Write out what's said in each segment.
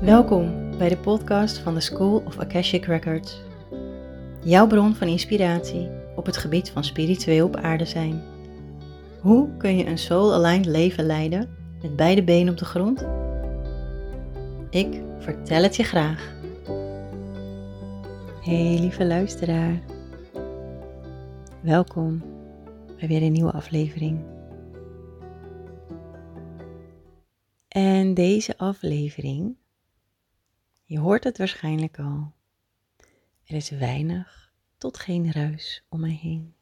Welkom bij de podcast van de School of Akashic Records. Jouw bron van inspiratie op het gebied van spiritueel op aarde zijn. Hoe kun je een soul-aligned leven leiden met beide benen op de grond? Ik vertel het je graag. Hey lieve luisteraar. Welkom bij weer een nieuwe aflevering. En deze aflevering, je hoort het waarschijnlijk al, er is weinig tot geen ruis om mij heen.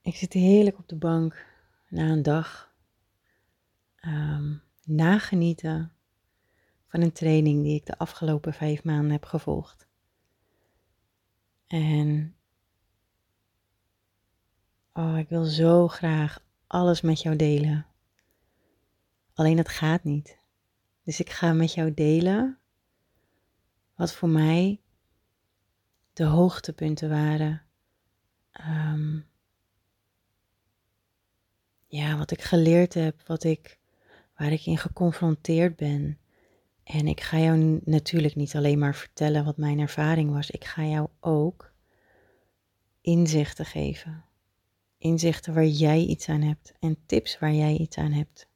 Ik zit heerlijk op de bank na een dag nagenieten van een training die ik de afgelopen 5 maanden heb gevolgd. En ik wil zo graag alles met jou delen. Alleen dat gaat niet. Dus ik ga met jou delen wat voor mij de hoogtepunten waren. Wat ik geleerd heb, waar ik in geconfronteerd ben. En ik ga jou natuurlijk niet alleen maar vertellen wat mijn ervaring was. Ik ga jou ook inzichten geven. Inzichten waar jij iets aan hebt en tips waar jij iets aan hebt.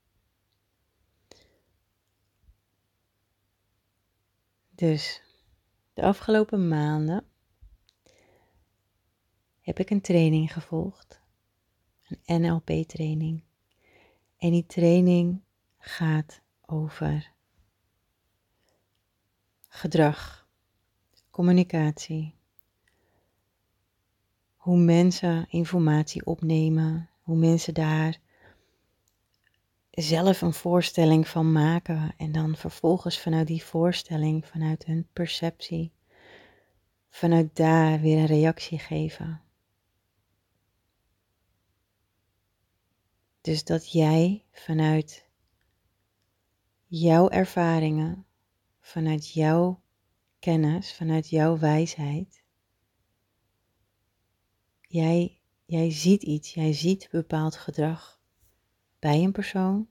Dus de afgelopen maanden heb ik een training gevolgd, een NLP-training. En die training gaat over gedrag, communicatie, hoe mensen informatie opnemen, hoe mensen daar zelf een voorstelling van maken en dan vervolgens vanuit die voorstelling, vanuit hun perceptie, vanuit daar weer een reactie geven. Dus dat jij vanuit jouw ervaringen, vanuit jouw kennis, vanuit jouw wijsheid, jij ziet iets, jij ziet bepaald gedrag bij een persoon,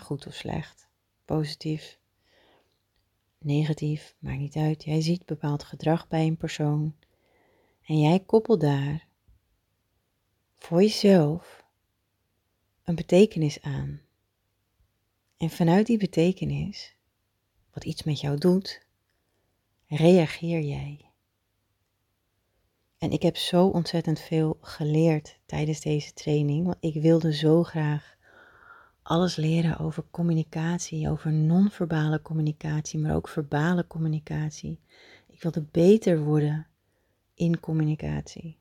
goed of slecht, positief, negatief, maakt niet uit. Jij ziet bepaald gedrag bij een persoon en jij koppelt daar voor jezelf een betekenis aan. En vanuit die betekenis, wat iets met jou doet, reageer jij. En ik heb zo ontzettend veel geleerd tijdens deze training, want ik wilde zo graag alles leren over communicatie, over non-verbale communicatie, maar ook verbale communicatie. Ik wilde beter worden in communicatie.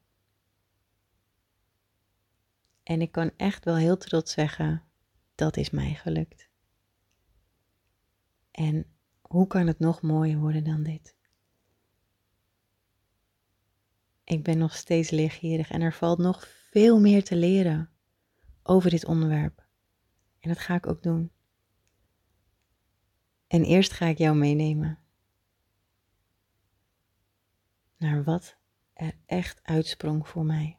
En ik kan echt wel heel trots zeggen, dat is mij gelukt. En hoe kan het nog mooier worden dan dit? Ik ben nog steeds leergierig en er valt nog veel meer te leren over dit onderwerp. En dat ga ik ook doen. En eerst ga ik jou meenemen naar wat er echt uitsprong voor mij.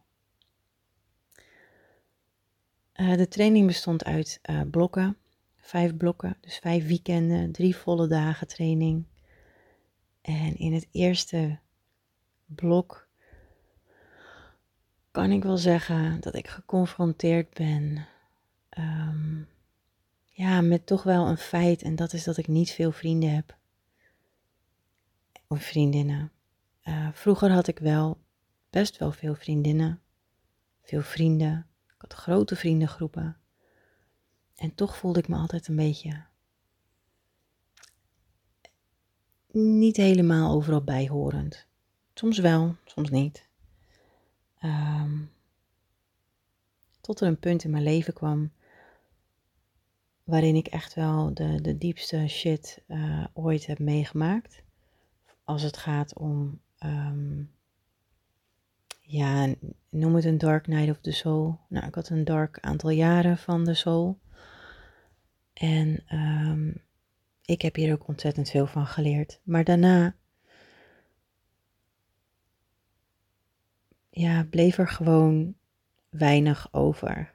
De training bestond uit blokken, 5 blokken, dus 5 weekenden, 3 volle dagen training. En in het eerste blok kan ik wel zeggen dat ik geconfronteerd ben met toch wel een feit. En dat is dat ik niet veel vrienden heb. Of vriendinnen. Vroeger had ik wel best wel veel vriendinnen. Veel vrienden. Ik had grote vriendengroepen. En toch voelde ik me altijd een beetje niet helemaal overal bijhorend. Soms wel, soms niet. Tot er een punt in mijn leven kwam waarin ik echt wel de diepste shit ooit heb meegemaakt. Als het gaat om, noem het een dark night of the soul. Nou, ik had een dark aantal jaren van de soul. En ik heb hier ook ontzettend veel van geleerd. Maar daarna bleef er gewoon weinig over.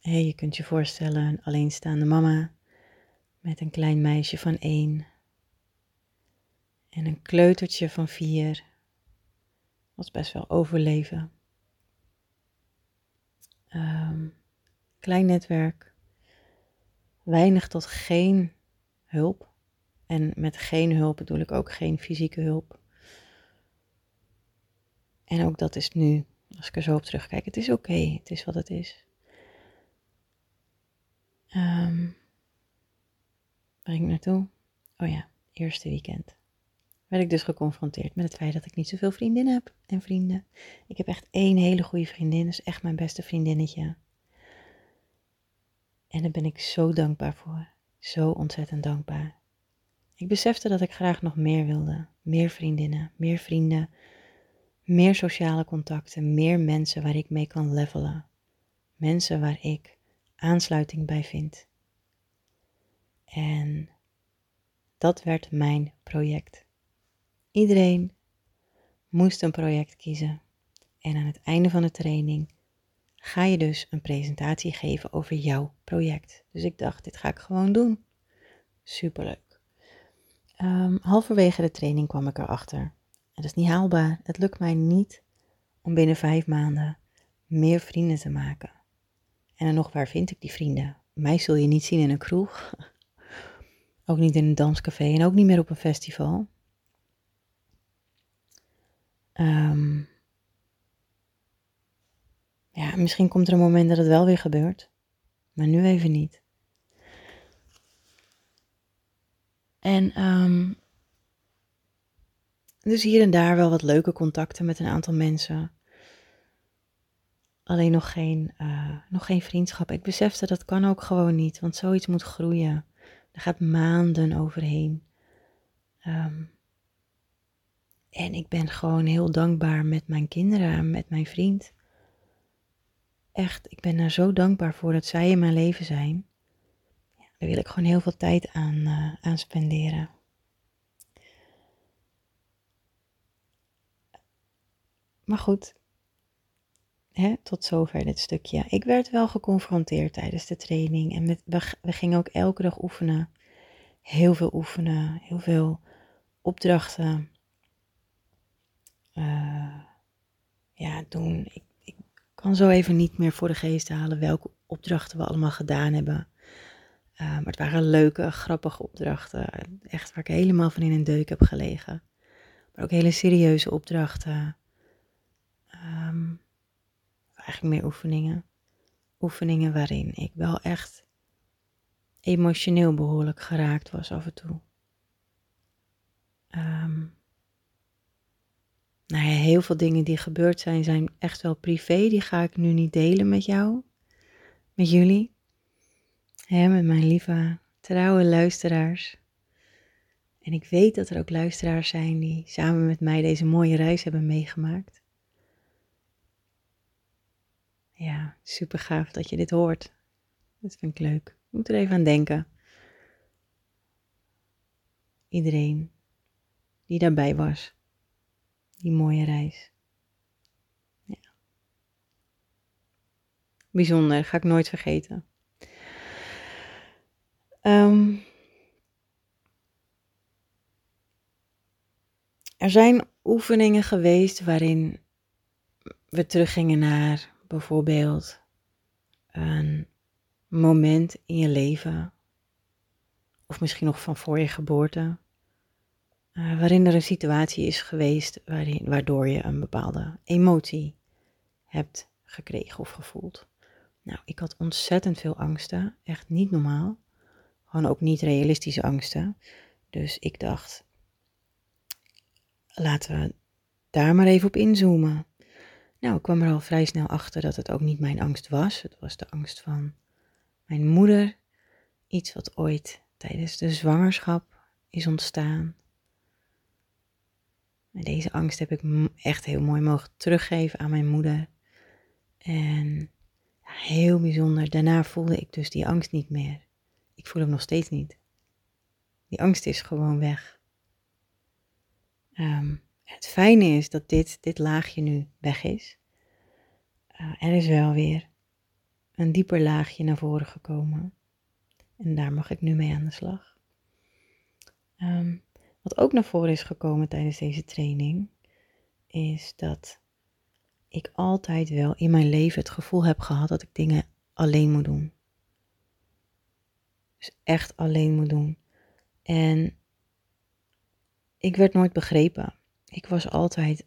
Hey, je kunt je voorstellen een alleenstaande mama met een klein meisje van 1 en een kleutertje van 4. Dat is best wel overleven. Klein netwerk. Weinig tot geen hulp. En met geen hulp bedoel ik ook geen fysieke hulp. En ook dat is nu, als ik er zo op terugkijk, het is oké. Het is wat het is. Waar ik naartoe? Oh ja, eerste weekend. Werd ik dus geconfronteerd met het feit dat ik niet zoveel vriendinnen heb en vrienden. Ik heb echt 1 hele goede vriendin, dus echt mijn beste vriendinnetje. En daar ben ik zo dankbaar voor. Zo ontzettend dankbaar. Ik besefte dat ik graag nog meer wilde. Meer vriendinnen, meer vrienden, meer sociale contacten, meer mensen waar ik mee kan levelen. Mensen waar ik aansluiting bij vind. En dat werd mijn project. Iedereen moest een project kiezen. En aan het einde van de training ga je dus een presentatie geven over jouw project. Dus ik dacht, dit ga ik gewoon doen. Superleuk. Halverwege de training kwam ik erachter. Het is niet haalbaar. Het lukt mij niet om binnen 5 maanden meer vrienden te maken. En dan nog, waar vind ik die vrienden? Mij zul je niet zien in een kroeg. Ook niet in een danscafé en ook niet meer op een festival. Ja, misschien komt er een moment dat het wel weer gebeurt. Maar nu even niet. En dus hier en daar wel wat leuke contacten met een aantal mensen. Alleen nog geen vriendschap. Ik besefte dat kan ook gewoon niet. Want zoiets moet groeien. Daar gaat maanden overheen. En ik ben gewoon heel dankbaar met mijn kinderen, met mijn vriend. Echt, ik ben daar zo dankbaar voor dat zij in mijn leven zijn. Ja, daar wil ik gewoon heel veel tijd aan spenderen. Maar goed, tot zover dit stukje. Ik werd wel geconfronteerd tijdens de training. En we gingen ook elke dag oefenen. Heel veel oefenen, heel veel opdrachten doen. Ik kan zo even niet meer voor de geest halen welke opdrachten we allemaal gedaan hebben. Maar het waren leuke, grappige opdrachten. Echt waar ik helemaal van in een deuk heb gelegen. Maar ook hele serieuze opdrachten. Eigenlijk meer oefeningen. Oefeningen waarin ik wel echt emotioneel behoorlijk geraakt was af en toe. Heel veel dingen die gebeurd zijn echt wel privé. Die ga ik nu niet delen met jou, met jullie. Met mijn lieve, trouwe luisteraars. En ik weet dat er ook luisteraars zijn die samen met mij deze mooie reis hebben meegemaakt. Ja, super gaaf dat je dit hoort. Dat vind ik leuk. Ik moet er even aan denken. Iedereen die daarbij was. Die mooie reis. Ja. Bijzonder, ga ik nooit vergeten. Er zijn oefeningen geweest waarin we teruggingen naar bijvoorbeeld een moment in je leven. Of misschien nog van voor je geboorte. Waarin er een situatie is geweest waardoor je een bepaalde emotie hebt gekregen of gevoeld. Nou, ik had ontzettend veel angsten. Echt niet normaal. Gewoon ook niet realistische angsten. Dus ik dacht, laten we daar maar even op inzoomen. Nou, ik kwam er al vrij snel achter dat het ook niet mijn angst was. Het was de angst van mijn moeder. Iets wat ooit tijdens de zwangerschap is ontstaan. Deze angst heb ik echt heel mooi mogen teruggeven aan mijn moeder. En heel bijzonder, daarna voelde ik dus die angst niet meer. Ik voel hem nog steeds niet. Die angst is gewoon weg. Het fijne is dat dit laagje nu weg is. er is wel weer een dieper laagje naar voren gekomen. En daar mag ik nu mee aan de slag. Wat ook naar voren is gekomen tijdens deze training, is dat ik altijd wel in mijn leven het gevoel heb gehad dat ik dingen alleen moet doen. Dus echt alleen moet doen. En ik werd nooit begrepen. Ik was altijd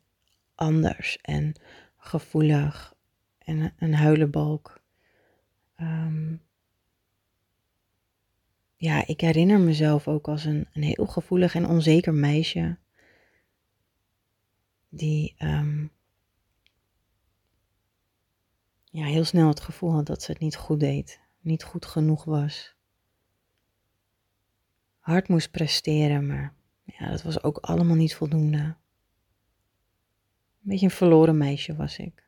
anders en gevoelig en een huilenbalk. Ja, ik herinner mezelf ook als een heel gevoelig en onzeker meisje. Die heel snel het gevoel had dat ze het niet goed deed. Niet goed genoeg was. Hard moest presteren, maar ja, dat was ook allemaal niet voldoende. Een beetje een verloren meisje was ik.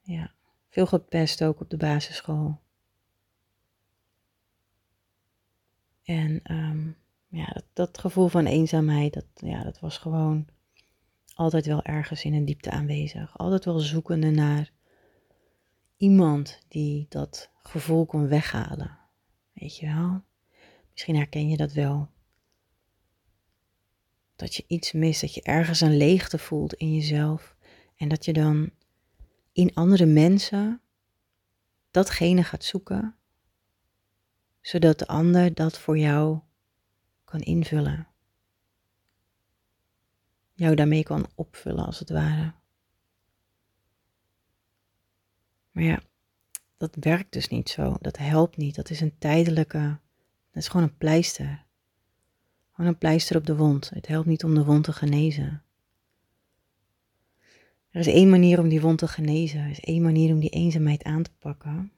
Ja, veel gepest ook op de basisschool. En dat gevoel van eenzaamheid, dat was gewoon altijd wel ergens in een diepte aanwezig. Altijd wel zoekende naar iemand die dat gevoel kon weghalen. Weet je wel? Misschien herken je dat wel. Dat je iets mist, dat je ergens een leegte voelt in jezelf. En dat je dan in andere mensen datgene gaat zoeken, zodat de ander dat voor jou kan invullen. Jou daarmee kan opvullen als het ware. Maar ja, dat werkt dus niet zo. Dat helpt niet. Dat is een tijdelijke... Dat is gewoon een pleister. Gewoon een pleister op de wond. Het helpt niet om de wond te genezen. Er is één manier om die wond te genezen. Er is één manier om die eenzaamheid aan te pakken.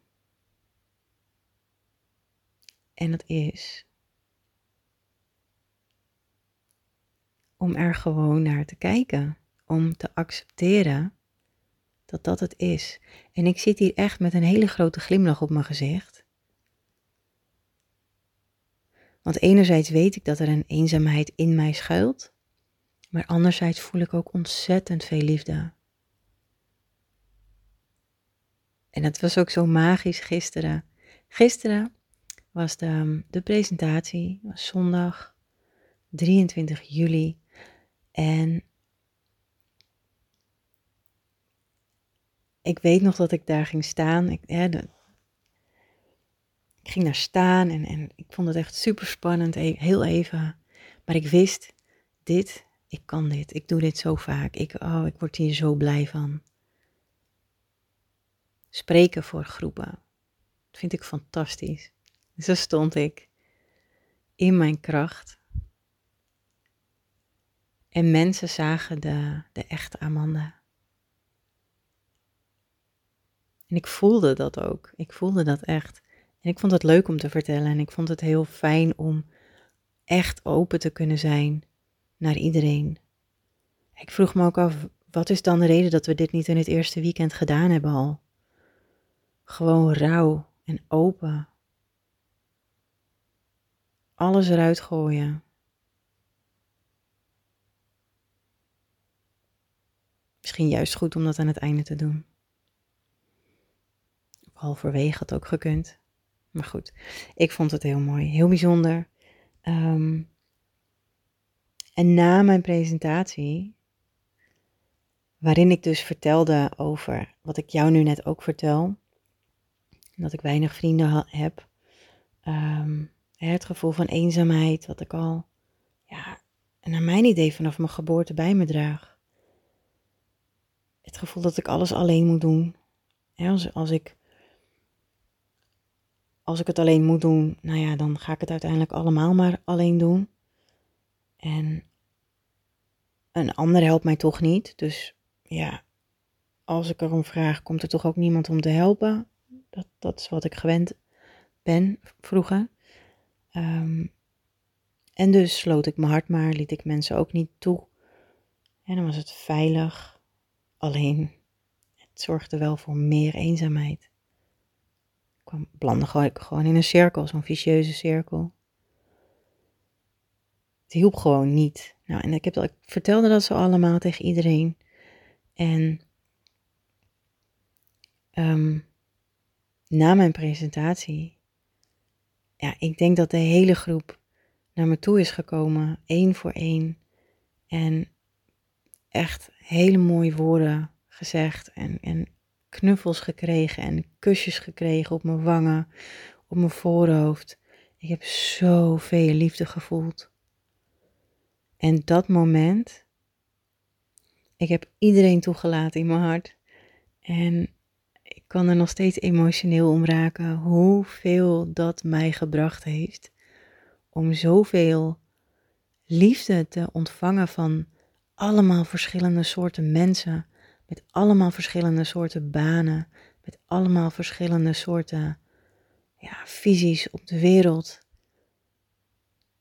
En dat is om er gewoon naar te kijken. Om te accepteren dat dat het is. En ik zit hier echt met een hele grote glimlach op mijn gezicht. Want enerzijds weet ik dat er een eenzaamheid in mij schuilt. Maar anderzijds voel ik ook ontzettend veel liefde. En dat was ook zo magisch gisteren. Gisteren was de presentatie, was zondag 23 juli. En ik weet nog dat ik daar ging staan. Ik ging daar staan en ik vond het echt super spannend, heel even. Maar ik wist, ik kan dit. Ik doe dit zo vaak. Ik word hier zo blij van. Spreken voor groepen. Dat vind ik fantastisch. Dus daar stond ik in mijn kracht. En mensen zagen de echte Amanda. En ik voelde dat ook. Ik voelde dat echt. En ik vond het leuk om te vertellen. En ik vond het heel fijn om echt open te kunnen zijn naar iedereen. Ik vroeg me ook af, wat is dan de reden dat we dit niet in het eerste weekend gedaan hebben al? Gewoon rauw en open. Alles eruit gooien. Misschien juist goed om dat aan het einde te doen. Of halverwege had ook gekund. Maar goed, ik vond het heel mooi. Heel bijzonder. En na mijn presentatie, waarin ik dus vertelde over wat ik jou nu net ook vertel. Dat ik weinig vrienden heb. Het gevoel van eenzaamheid, wat ik al, naar mijn idee vanaf mijn geboorte bij me draag. Het gevoel dat ik alles alleen moet doen. Als ik het alleen moet doen, dan ga ik het uiteindelijk allemaal maar alleen doen. En een ander helpt mij toch niet. Dus ja, als ik erom vraag, komt er toch ook niemand om te helpen. Dat is wat ik gewend ben vroeger. En dus sloot ik mijn hart maar, liet ik mensen ook niet toe. En dan was het veilig. Alleen, het zorgde wel voor meer eenzaamheid. Ik belandde gewoon in een cirkel, zo'n vicieuze cirkel. Het hielp gewoon niet. En ik vertelde dat zo allemaal tegen iedereen. En na mijn presentatie, ja, ik denk dat de hele groep naar me toe is gekomen, één voor één. En echt hele mooie woorden gezegd en knuffels gekregen en kusjes gekregen op mijn wangen, op mijn voorhoofd. Ik heb zoveel liefde gevoeld. En dat moment, ik heb iedereen toegelaten in mijn hart. En ik kan er nog steeds emotioneel om raken hoeveel dat mij gebracht heeft. Om zoveel liefde te ontvangen van allemaal verschillende soorten mensen. Met allemaal verschillende soorten banen. Met allemaal verschillende soorten visies op de wereld.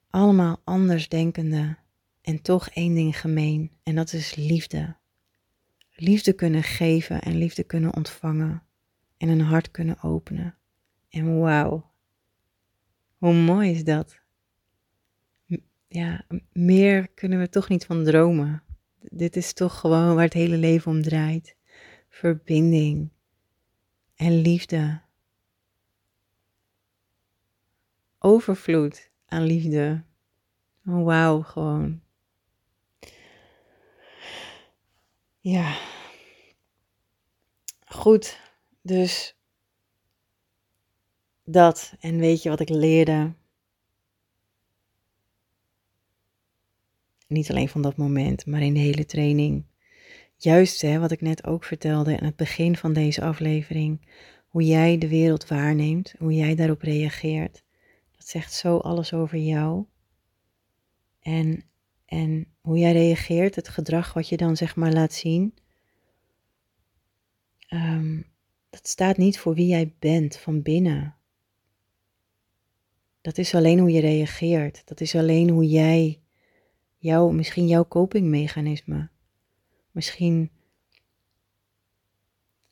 Allemaal anders denkende en toch één ding gemeen. En dat is liefde. Liefde kunnen geven en liefde kunnen ontvangen. En een hart kunnen openen. En wauw. Hoe mooi is dat? Ja, meer kunnen we toch niet van dromen. Dit is toch gewoon waar het hele leven om draait. Verbinding. En liefde. Overvloed aan liefde. Wauw, gewoon. Ja. Goed, dus dat. En weet je wat ik leerde? Niet alleen van dat moment, maar in de hele training. Juist, wat ik net ook vertelde aan het begin van deze aflevering. Hoe jij de wereld waarneemt, hoe jij daarop reageert. Dat zegt zo alles over jou. En hoe jij reageert, het gedrag wat je dan zeg maar laat zien. Dat staat niet voor wie jij bent van binnen. Dat is alleen hoe je reageert. Dat is alleen hoe jij... misschien jouw copingmechanisme. Misschien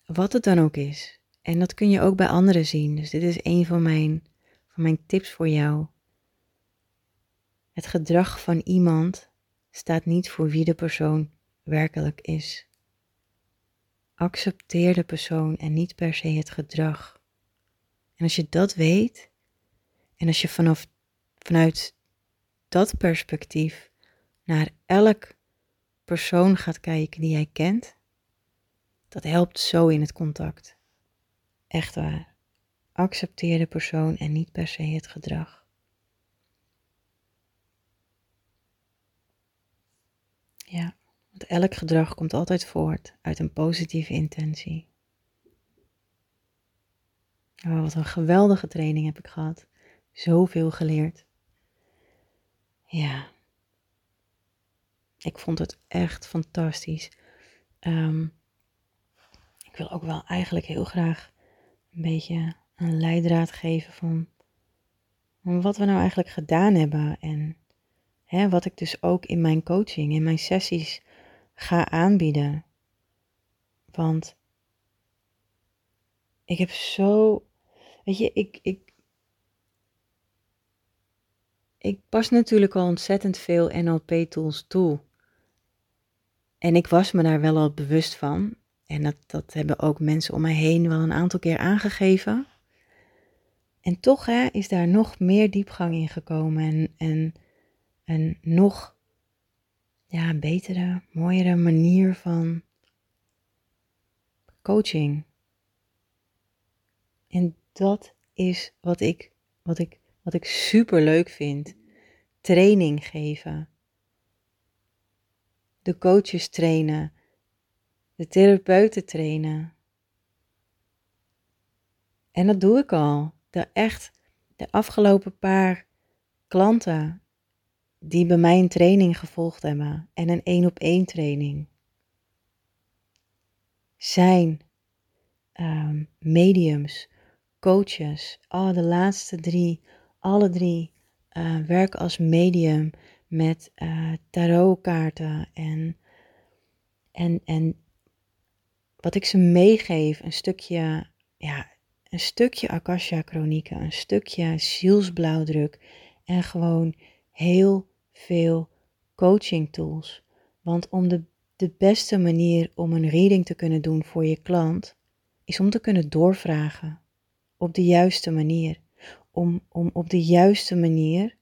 wat het dan ook is. En dat kun je ook bij anderen zien. Dus dit is een van mijn tips voor jou. Het gedrag van iemand staat niet voor wie de persoon werkelijk is. Accepteer de persoon en niet per se het gedrag. En als je dat weet, en als je vanuit dat perspectief naar elk persoon gaat kijken die jij kent, dat helpt zo in het contact. Echt waar. Accepteer de persoon en niet per se het gedrag. Ja, want elk gedrag komt altijd voort uit een positieve intentie. Oh, wat een geweldige training heb ik gehad. Zoveel geleerd. Ja. Ik vond het echt fantastisch. Ik wil ook wel eigenlijk heel graag een beetje een leidraad geven van wat we nou eigenlijk gedaan hebben. En wat ik dus ook in mijn coaching, in mijn sessies ga aanbieden. Want ik heb zo... Weet je, ik pas natuurlijk al ontzettend veel NLP-tools toe. En ik was me daar wel al bewust van. En dat hebben ook mensen om mij heen wel een aantal keer aangegeven. En toch is daar nog meer diepgang in gekomen. En een nog betere, mooiere manier van coaching. En dat is wat ik super leuk vind. Training geven. De coaches trainen, de therapeuten trainen. En dat doe ik al. De afgelopen paar klanten die bij mij een training gevolgd hebben en een 1-op-1 training zijn mediums, coaches. De laatste drie, alle drie werken als medium. Met tarotkaarten en wat ik ze meegeef, een stukje Akasha-chronieken, een stukje zielsblauwdruk en gewoon heel veel coaching tools. Want om de beste manier om een reading te kunnen doen voor je klant, is om te kunnen doorvragen op de juiste manier. Om op de juiste manier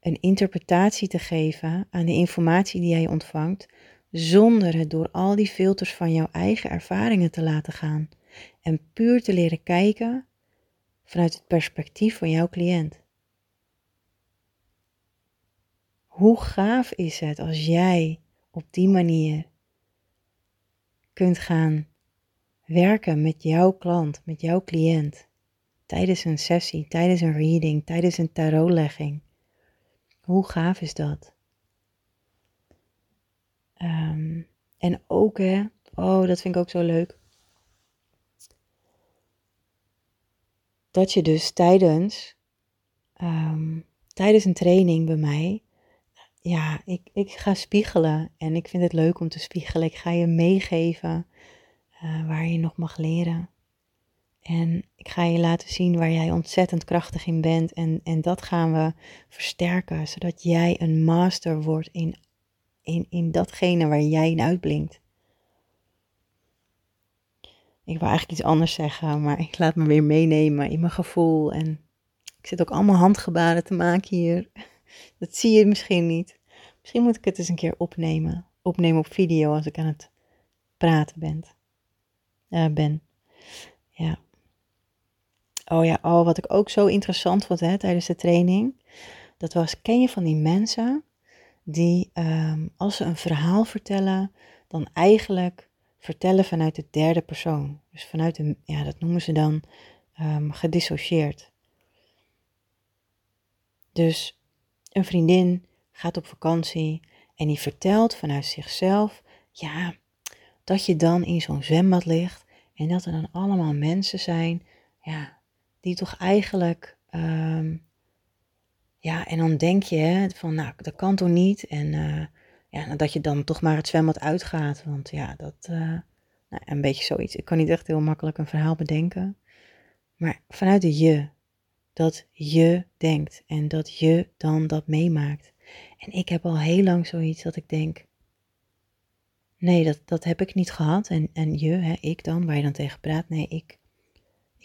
een interpretatie te geven aan de informatie die jij ontvangt, zonder het door al die filters van jouw eigen ervaringen te laten gaan. En puur te leren kijken vanuit het perspectief van jouw cliënt. Hoe gaaf is het als jij op die manier kunt gaan werken met jouw klant, met jouw cliënt, tijdens een sessie, tijdens een reading, tijdens een tarotlegging. Hoe gaaf is dat? En ook dat vind ik ook zo leuk, dat je dus tijdens een training bij mij, ja, ik ga spiegelen en ik vind het leuk om te spiegelen. Ik ga je meegeven waar je nog mag leren. En ik ga je laten zien waar jij ontzettend krachtig in bent. En dat gaan we versterken, zodat jij een master wordt in datgene waar jij in uitblinkt. Ik wil eigenlijk iets anders zeggen, maar ik laat me weer meenemen in mijn gevoel. En ik zit ook allemaal handgebaren te maken hier. Dat zie je misschien niet. Misschien moet ik het eens een keer opnemen. Opnemen op video als ik aan het praten ben. Ja. Wat ik ook zo interessant vond tijdens de training. Dat was, ken je van die mensen die als ze een verhaal vertellen, dan eigenlijk vertellen vanuit de derde persoon. Dus vanuit de, dat noemen ze dan gedissocieerd. Dus een vriendin gaat op vakantie en die vertelt vanuit zichzelf, dat je dan in zo'n zwembad ligt en dat er dan allemaal mensen zijn, die toch eigenlijk, en dan denk je, van dat kan toch niet en dat je dan toch maar het zwembad uitgaat, want een beetje zoiets. Ik kan niet echt heel makkelijk een verhaal bedenken, maar vanuit de je. Dat je denkt en dat je dan dat meemaakt. En ik heb al heel lang zoiets dat ik denk, nee, dat heb ik niet gehad. En je, ik dan, waar je dan tegen praat. Nee, ik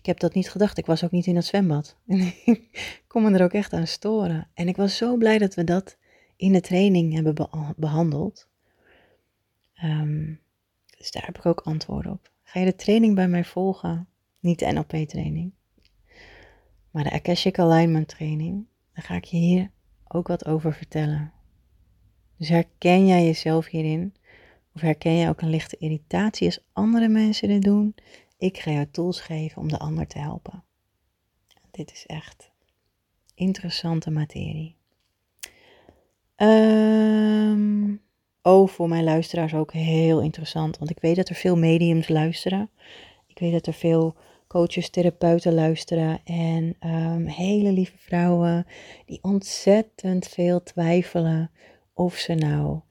heb dat niet gedacht. Ik was ook niet in dat zwembad. En ik kon me er ook echt aan storen. En ik was zo blij dat we dat in de training hebben behandeld. Dus daar heb ik ook antwoorden op. Ga je de training bij mij volgen? Niet de NLP-training. Maar de Akashic Alignment training, daar ga ik je hier ook wat over vertellen. Dus herken jij jezelf hierin? Of herken jij ook een lichte irritatie als andere mensen dit doen? Ik ga jou tools geven om de ander te helpen. Dit is echt interessante materie. Voor mijn luisteraars ook heel interessant. Want ik weet dat er veel mediums luisteren. Ik weet dat er veel coaches, therapeuten luisteren en hele lieve vrouwen die ontzettend veel twijfelen of ze nou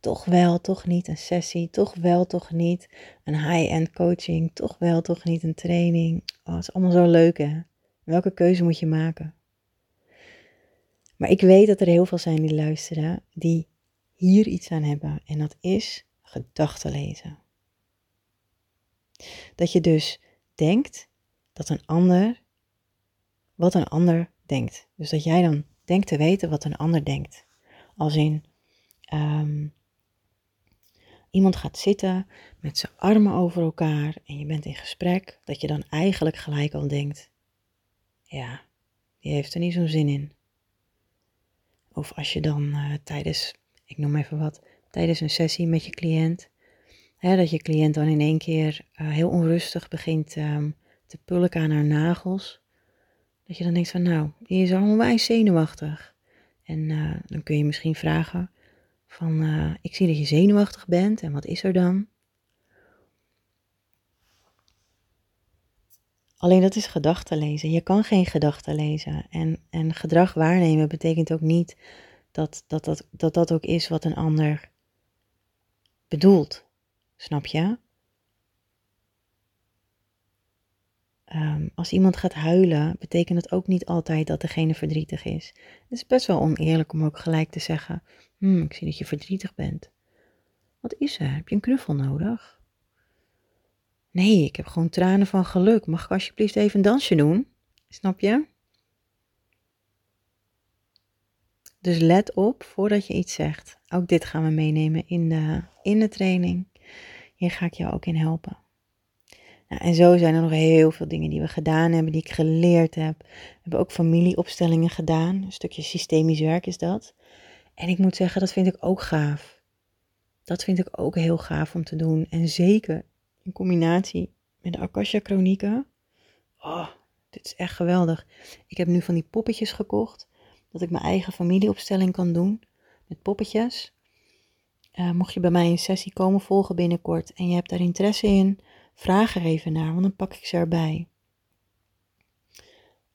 toch wel, toch niet een sessie, toch wel, toch niet een high-end coaching, toch wel, toch niet een training. Het is allemaal zo leuk welke keuze moet je maken? Maar ik weet dat er heel veel zijn die luisteren die hier iets aan hebben en dat is gedachten lezen. Dat je dus denkt dat wat een ander denkt. Dus dat jij dan denkt te weten wat een ander denkt. Als in, iemand gaat zitten met zijn armen over elkaar en je bent in gesprek, dat je dan eigenlijk gelijk al denkt, die heeft er niet zo'n zin in. Of als je dan tijdens een sessie met je cliënt, dat je cliënt dan in één keer heel onrustig begint te pulken aan haar nagels. Dat je dan denkt van die is al onwijs zenuwachtig. En dan kun je misschien vragen van ik zie dat je zenuwachtig bent en wat is er dan? Alleen dat is gedachten lezen. Je kan geen gedachten lezen. En gedrag waarnemen betekent ook niet dat ook is wat een ander bedoelt. Snap je? Als iemand gaat huilen, betekent dat ook niet altijd dat degene verdrietig is. Het is best wel oneerlijk om ook gelijk te zeggen, ik zie dat je verdrietig bent. Wat is er? Heb je een knuffel nodig? Nee, ik heb gewoon tranen van geluk. Mag ik alsjeblieft even een dansje doen? Snap je? Dus let op voordat je iets zegt. Ook dit gaan we meenemen in de training. Hier ga ik jou ook in helpen. Nou, en zo zijn er nog heel veel dingen die we gedaan hebben, die ik geleerd heb. We hebben ook familieopstellingen gedaan. Een stukje systemisch werk is dat. En ik moet zeggen, dat vind ik ook gaaf. Dat vind ik ook heel gaaf om te doen. En zeker in combinatie met de Akasha Chronieken. Oh, dit is echt geweldig. Ik heb nu van die poppetjes gekocht. Dat ik mijn eigen familieopstelling kan doen. Met poppetjes. Mocht je bij mij een sessie komen volgen binnenkort. En je hebt daar interesse in. Vraag er even naar, want dan pak ik ze erbij.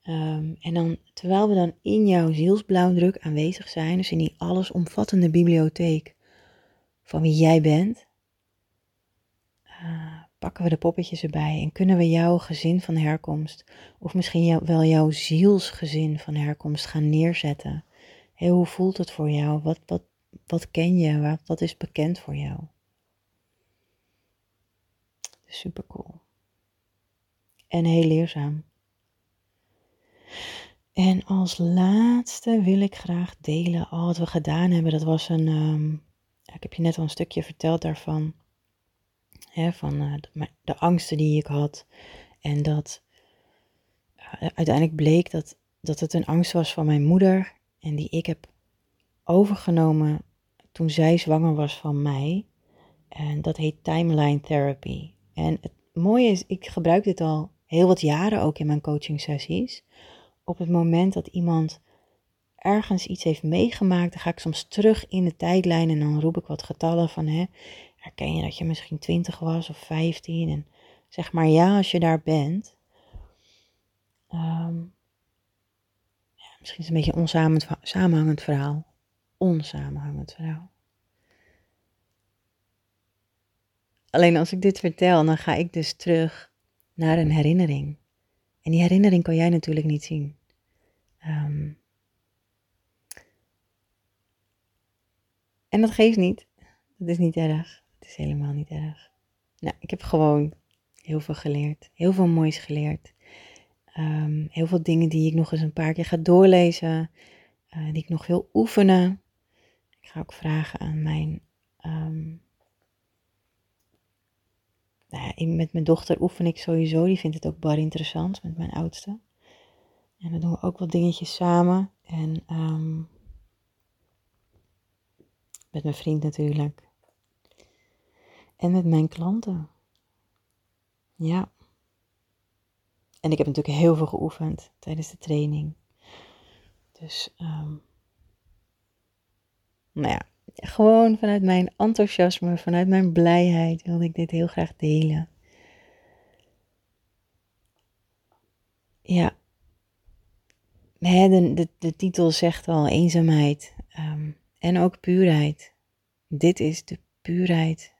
En dan, terwijl we dan in jouw zielsblauwdruk aanwezig zijn, dus in die allesomvattende bibliotheek van wie jij bent, pakken we de poppetjes erbij en kunnen we jouw gezin van herkomst, of misschien wel jouw zielsgezin van herkomst gaan neerzetten. Hey, hoe voelt het voor jou? Wat ken je? Wat is bekend voor jou? Super cool. En heel leerzaam. En als laatste wil ik graag delen wat we gedaan hebben. Dat was een... ik heb je net al een stukje verteld daarvan. Hè, van de angsten die ik had. En dat... uiteindelijk bleek dat het een angst was van mijn moeder. En die ik heb overgenomen toen zij zwanger was van mij. En dat heet timeline therapy. En het mooie is, ik gebruik dit al heel wat jaren ook in mijn coaching sessies. Op het moment dat iemand ergens iets heeft meegemaakt, dan ga ik soms terug in de tijdlijn en dan roep ik wat getallen van, herken je dat je misschien 20 was of 15? En zeg maar ja als je daar bent. Misschien is het een beetje een onsamenhangend verhaal. Onsamenhangend verhaal. Alleen als ik dit vertel, dan ga ik dus terug naar een herinnering. En die herinnering kan jij natuurlijk niet zien. En dat geeft niet. Dat is niet erg. Het is helemaal niet erg. Nou, ik heb gewoon heel veel geleerd. Heel veel moois geleerd. Heel veel dingen die ik nog eens een paar keer ga doorlezen. Die ik nog wil oefenen. Ik ga ook vragen aan mijn... met mijn dochter oefen ik sowieso. Die vindt het ook bar interessant met mijn oudste. En dan doen we ook wat dingetjes samen. En met mijn vriend natuurlijk. En met mijn klanten. Ja. En ik heb natuurlijk heel veel geoefend tijdens de training. Dus gewoon vanuit mijn enthousiasme, vanuit mijn blijheid wilde ik dit heel graag delen. Ja, de titel zegt al, eenzaamheid en ook puurheid. Dit is de puurheid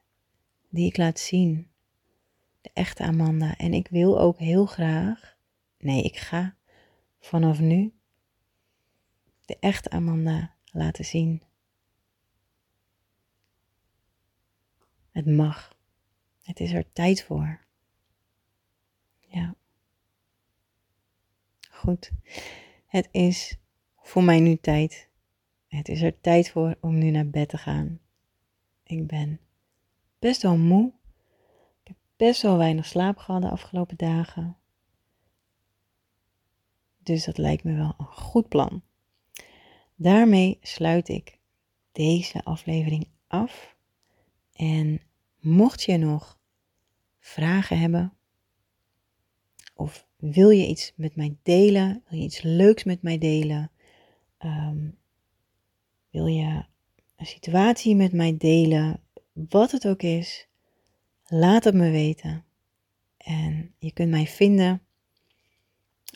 die ik laat zien. De echte Amanda. En ik wil ook heel graag, ik ga vanaf nu de echte Amanda laten zien. Het mag. Het is er tijd voor. Ja. Goed. Het is voor mij nu tijd. Het is er tijd voor om nu naar bed te gaan. Ik ben best wel moe. Ik heb best wel weinig slaap gehad de afgelopen dagen. Dus dat lijkt me wel een goed plan. Daarmee sluit ik deze aflevering af. En mocht je nog vragen hebben, of wil je iets met mij delen, wil je iets leuks met mij delen, wil je een situatie met mij delen, wat het ook is, laat het me weten. En je kunt mij vinden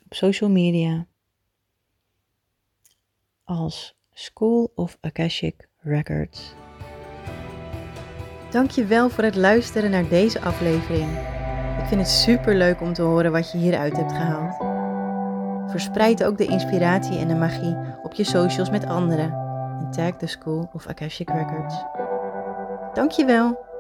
op social media als School of Akashic Records. Dankjewel voor het luisteren naar deze aflevering. Ik vind het superleuk om te horen wat je hieruit hebt gehaald. Verspreid ook de inspiratie en de magie op je socials met anderen. En tag de School of Akashic Records. Dankjewel!